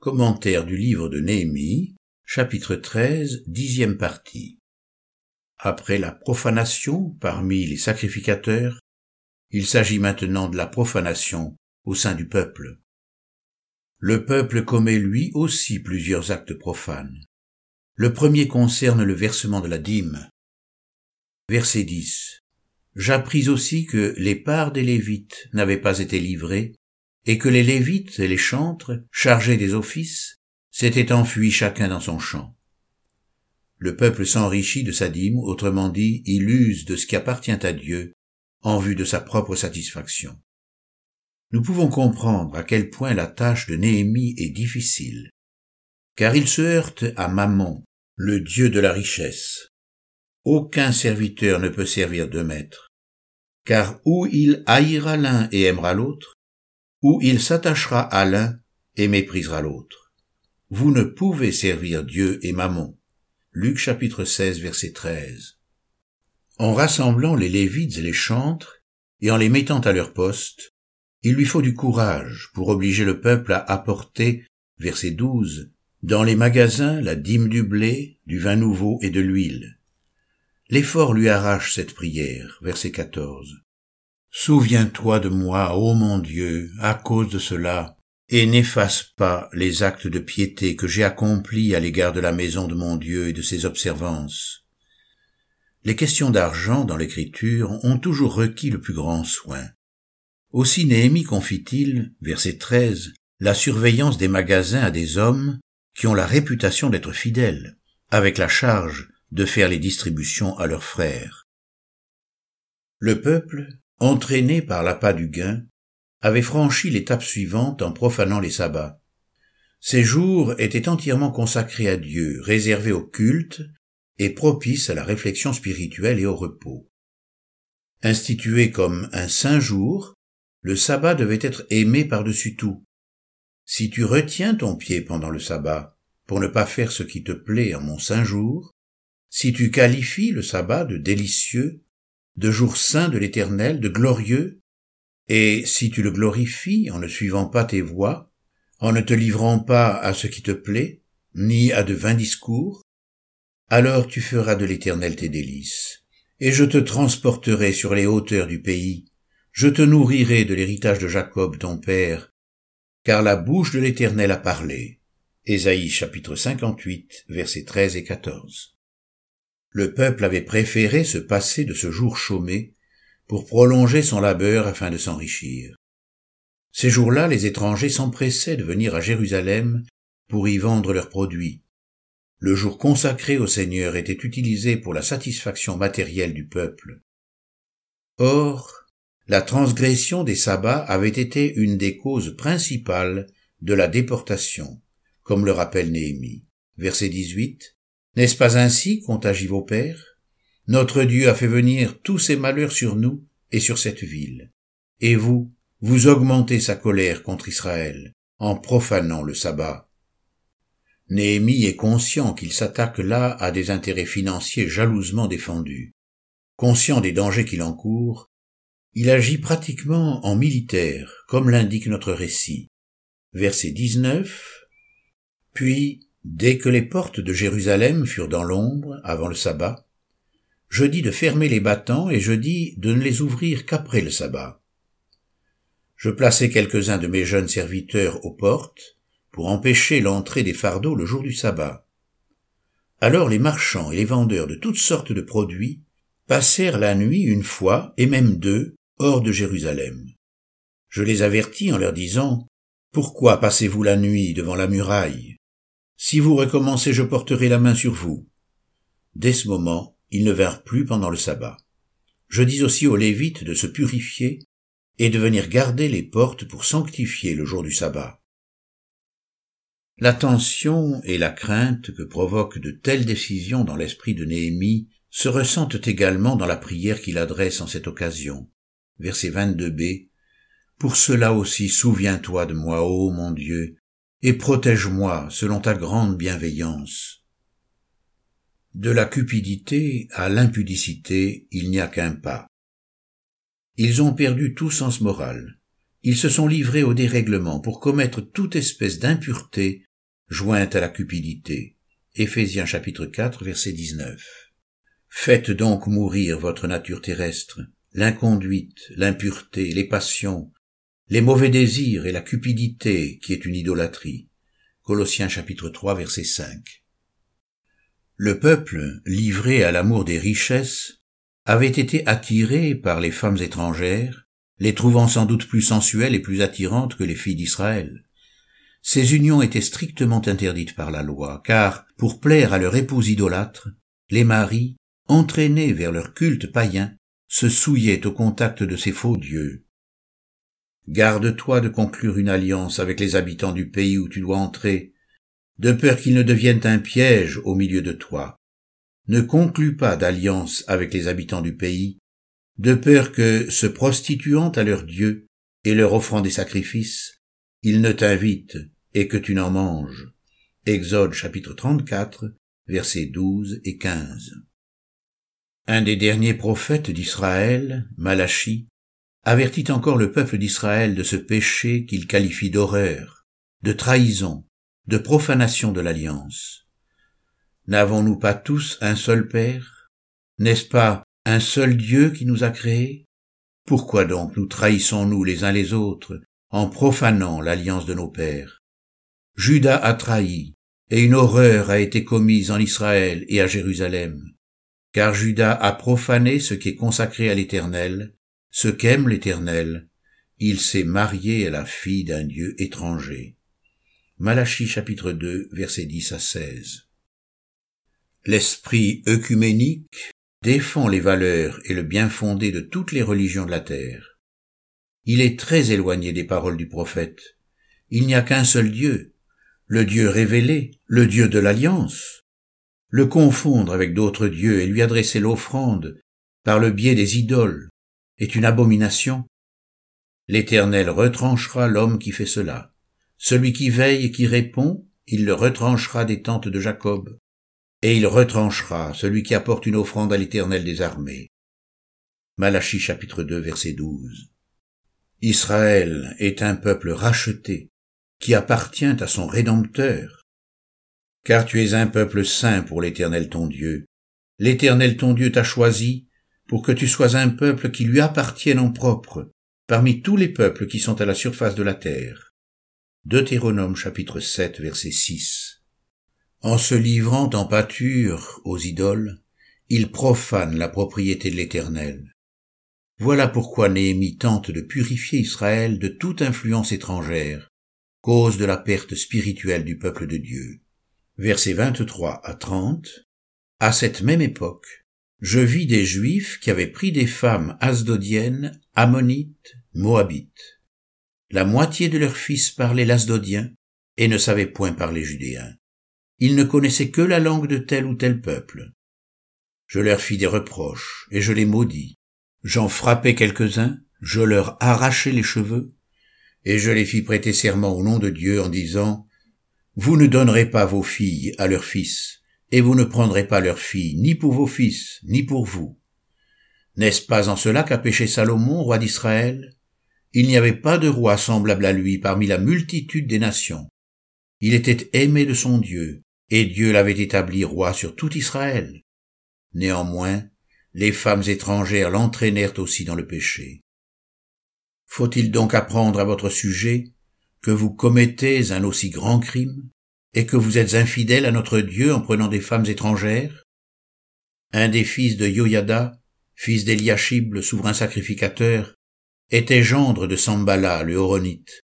Commentaire du livre de Néhémie, chapitre 13, 10e partie. Après la profanation parmi les sacrificateurs, il s'agit maintenant de la profanation au sein du peuple. Le peuple commet lui aussi plusieurs actes profanes. Le premier concerne le versement de la dîme. Verset 10. J'appris aussi que les parts des Lévites n'avaient pas été livrées, et que les Lévites et les chantres, chargés des offices, s'étaient enfuis chacun dans son champ. Le peuple s'enrichit de sa dîme, autrement dit, il use de ce qui appartient à Dieu, en vue de sa propre satisfaction. Nous pouvons comprendre à quel point la tâche de Néhémie est difficile, car il se heurte à Mammon, le dieu de la richesse. Aucun serviteur ne peut servir deux maîtres, car ou il haïra l'un et aimera l'autre, ou il s'attachera à l'un et méprisera l'autre. Vous ne pouvez servir Dieu et Mammon. Luc chapitre 16, verset 13. En rassemblant les Lévites et les chantres, et en les mettant à leur poste, il lui faut du courage pour obliger le peuple à apporter, verset 12, dans les magasins la dîme du blé, du vin nouveau et de l'huile. L'effort lui arrache cette prière, verset 14. « Souviens-toi de moi, ô mon Dieu, à cause de cela, et n'efface pas les actes de piété que j'ai accomplis à l'égard de la maison de mon Dieu et de ses observances. » Les questions d'argent dans l'Écriture ont toujours requis le plus grand soin. Aussi Néhémie confie-t-il, verset 13, la surveillance des magasins à des hommes qui ont la réputation d'être fidèles, avec la charge de faire les distributions à leurs frères. Le peuple, entraîné par l'appât du gain, avait franchi l'étape suivante en profanant les sabbats. Ces jours étaient entièrement consacrés à Dieu, réservés au culte et propices à la réflexion spirituelle et au repos. Institué comme un saint jour, le sabbat devait être aimé par-dessus tout. Si tu retiens ton pied pendant le sabbat pour ne pas faire ce qui te plaît en mon saint jour, si tu qualifies le sabbat de délicieux, de jour saint de l'Éternel, de glorieux, et si tu le glorifies en ne suivant pas tes voies, en ne te livrant pas à ce qui te plaît, ni à de vains discours, alors tu feras de l'Éternel tes délices, et je te transporterai sur les hauteurs du pays, je te nourrirai de l'héritage de Jacob ton père, car la bouche de l'Éternel a parlé. Esaïe chapitre 58, versets 13 et 14. Le peuple avait préféré se passer de ce jour chômé pour prolonger son labeur afin de s'enrichir. Ces jours-là, les étrangers s'empressaient de venir à Jérusalem pour y vendre leurs produits. Le jour consacré au Seigneur était utilisé pour la satisfaction matérielle du peuple. Or, la transgression des sabbats avait été une des causes principales de la déportation, comme le rappelle Néhémie. Verset 18. N'est-ce pas ainsi qu'ont agi vos pères? Notre Dieu a fait venir tous ses malheurs sur nous et sur cette ville. Et vous, vous augmentez sa colère contre Israël en profanant le sabbat. Néhémie est conscient qu'il s'attaque là à des intérêts financiers jalousement défendus. Conscient des dangers qu'il encourt, il agit pratiquement en militaire, comme l'indique notre récit. Verset 19. Puis, dès que les portes de Jérusalem furent dans l'ombre, avant le sabbat, je dis de fermer les battants et je dis de ne les ouvrir qu'après le sabbat. Je plaçai quelques-uns de mes jeunes serviteurs aux portes pour empêcher l'entrée des fardeaux le jour du sabbat. Alors les marchands et les vendeurs de toutes sortes de produits passèrent la nuit une fois, et même deux, hors de Jérusalem. Je les avertis en leur disant « Pourquoi passez-vous la nuit devant la muraille ? Si vous recommencez, je porterai la main sur vous. » Dès ce moment, ils ne vinrent plus pendant le sabbat. Je dis aussi aux Lévites de se purifier et de venir garder les portes pour sanctifier le jour du sabbat. La tension et la crainte que provoquent de telles décisions dans l'esprit de Néhémie se ressentent également dans la prière qu'il adresse en cette occasion. Verset 22b. « Pour cela aussi, souviens-toi de moi, ô mon Dieu, et protège-moi selon ta grande bienveillance. » De la cupidité à l'impudicité, il n'y a qu'un pas. Ils ont perdu tout sens moral. Ils se sont livrés au dérèglement pour commettre toute espèce d'impureté jointe à la cupidité. Éphésiens chapitre 4, verset 19. Faites donc mourir votre nature terrestre, l'inconduite, l'impureté, les passions, les mauvais désirs et la cupidité qui est une idolâtrie. Colossiens chapitre 3, verset 5. Le peuple, livré à l'amour des richesses, avait été attiré par les femmes étrangères, les trouvant sans doute plus sensuelles et plus attirantes que les filles d'Israël. Ces unions étaient strictement interdites par la loi, car, pour plaire à leur épouse idolâtre, les maris, entraînés vers leur culte païen, se souillaient au contact de ces faux dieux. Garde-toi de conclure une alliance avec les habitants du pays où tu dois entrer, de peur qu'ils ne deviennent un piège au milieu de toi. Ne conclue pas d'alliance avec les habitants du pays, de peur que, se prostituant à leurs dieux et leur offrant des sacrifices, ils ne t'invitent et que tu n'en manges. Exode chapitre 34, versets 12 et 15. Un des derniers prophètes d'Israël, Malachie, avertit encore le peuple d'Israël de ce péché qu'il qualifie d'horreur, de trahison, de profanation de l'alliance. N'avons-nous pas tous un seul Père? N'est-ce pas un seul Dieu qui nous a créés? Pourquoi donc nous trahissons-nous les uns les autres en profanant l'alliance de nos pères? Judas a trahi, et une horreur a été commise en Israël et à Jérusalem, car Judas a profané ce qui est consacré à l'Éternel, ce qu'aime l'Éternel, il s'est marié à la fille d'un Dieu étranger. Malachie chapitre 2, versets 10 à 16. L'esprit œcuménique défend les valeurs et le bien fondé de toutes les religions de la terre. Il est très éloigné des paroles du prophète. Il n'y a qu'un seul Dieu, le Dieu révélé, le Dieu de l'Alliance. Le confondre avec d'autres dieux et lui adresser l'offrande par le biais des idoles est une abomination. L'Éternel retranchera l'homme qui fait cela. Celui qui veille et qui répond, il le retranchera des tentes de Jacob. Et il retranchera celui qui apporte une offrande à l'Éternel des armées. Malachie chapitre 2, verset 12. Israël est un peuple racheté, qui appartient à son Rédempteur. Car tu es un peuple saint pour l'Éternel ton Dieu. L'Éternel ton Dieu t'a choisi pour que tu sois un peuple qui lui appartienne en propre, parmi tous les peuples qui sont à la surface de la terre. Deutéronome chapitre 7, verset 6. En se livrant en pâture aux idoles, ils profanent la propriété de l'Éternel. Voilà pourquoi Néhémie tente de purifier Israël de toute influence étrangère, cause de la perte spirituelle du peuple de Dieu. Versets 23 à 30. À cette même époque, je vis des Juifs qui avaient pris des femmes asdodiennes, ammonites, moabites. La moitié de leurs fils parlaient l'asdodien et ne savaient point parler judéen. Ils ne connaissaient que la langue de tel ou tel peuple. Je leur fis des reproches, et je les maudis. J'en frappai quelques-uns, je leur arrachai les cheveux, et je les fis prêter serment au nom de Dieu en disant, « Vous ne donnerez pas vos filles à leurs fils, et vous ne prendrez pas leurs filles, ni pour vos fils, ni pour vous. N'est-ce pas en cela qu'a péché Salomon, roi d'Israël? Il n'y avait pas de roi semblable à lui parmi la multitude des nations. Il était aimé de son Dieu. » Et Dieu l'avait établi roi sur tout Israël. Néanmoins, les femmes étrangères l'entraînèrent aussi dans le péché. Faut-il donc apprendre à votre sujet que vous commettez un aussi grand crime et que vous êtes infidèle à notre Dieu en prenant des femmes étrangères? Un des fils de Yoyada, fils d'Eliashib, le souverain sacrificateur, était gendre de Sambala, le Horonite.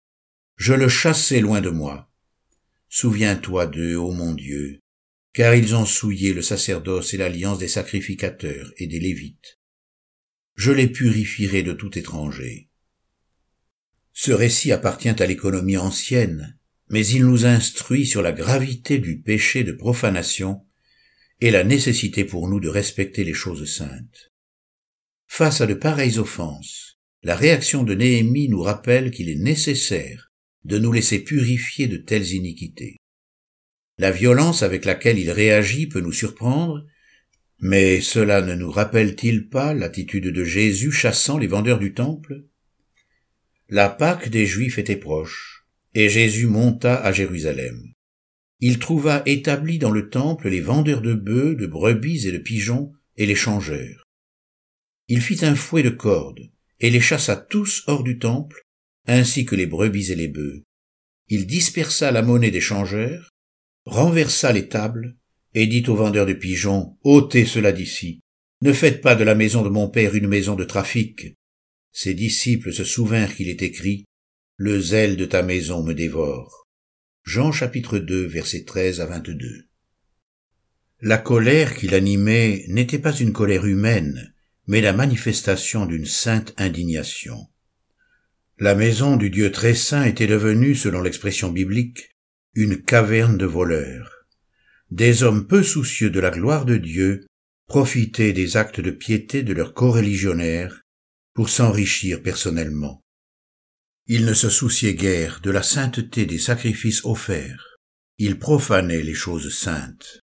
Je le chassai loin de moi. Souviens-toi d'eux, ô mon Dieu, car ils ont souillé le sacerdoce et l'alliance des sacrificateurs et des Lévites. Je les purifierai de tout étranger. Ce récit appartient à l'économie ancienne, mais il nous instruit sur la gravité du péché de profanation et la nécessité pour nous de respecter les choses saintes. Face à de pareilles offenses, la réaction de Néhémie nous rappelle qu'il est nécessaire de nous laisser purifier de telles iniquités. La violence avec laquelle il réagit peut nous surprendre, mais cela ne nous rappelle-t-il pas l'attitude de Jésus chassant les vendeurs du temple? La Pâque des Juifs était proche, et Jésus monta à Jérusalem. il trouva établis dans le temple les vendeurs de bœufs, de brebis et de pigeons, et les changeurs. Il fit un fouet de corde, et les chassa tous hors du temple, ainsi que les brebis et les bœufs. Il dispersa la monnaie des changeurs, renversa les tables, et dit aux vendeurs de pigeons, « Ôtez cela d'ici, ne faites pas de la maison de mon père une maison de trafic. » Ses disciples se souvinrent qu'il est écrit, « Le zèle de ta maison me dévore. » Jean chapitre 2, versets 13 à 22. La colère qui l'animait n'était pas une colère humaine, mais la manifestation d'une sainte indignation. La maison du Dieu très saint était devenue, selon l'expression biblique, une caverne de voleurs. Des hommes peu soucieux de la gloire de Dieu profitaient des actes de piété de leurs coreligionnaires pour s'enrichir personnellement. Ils ne se souciaient guère de la sainteté des sacrifices offerts. Ils profanaient les choses saintes.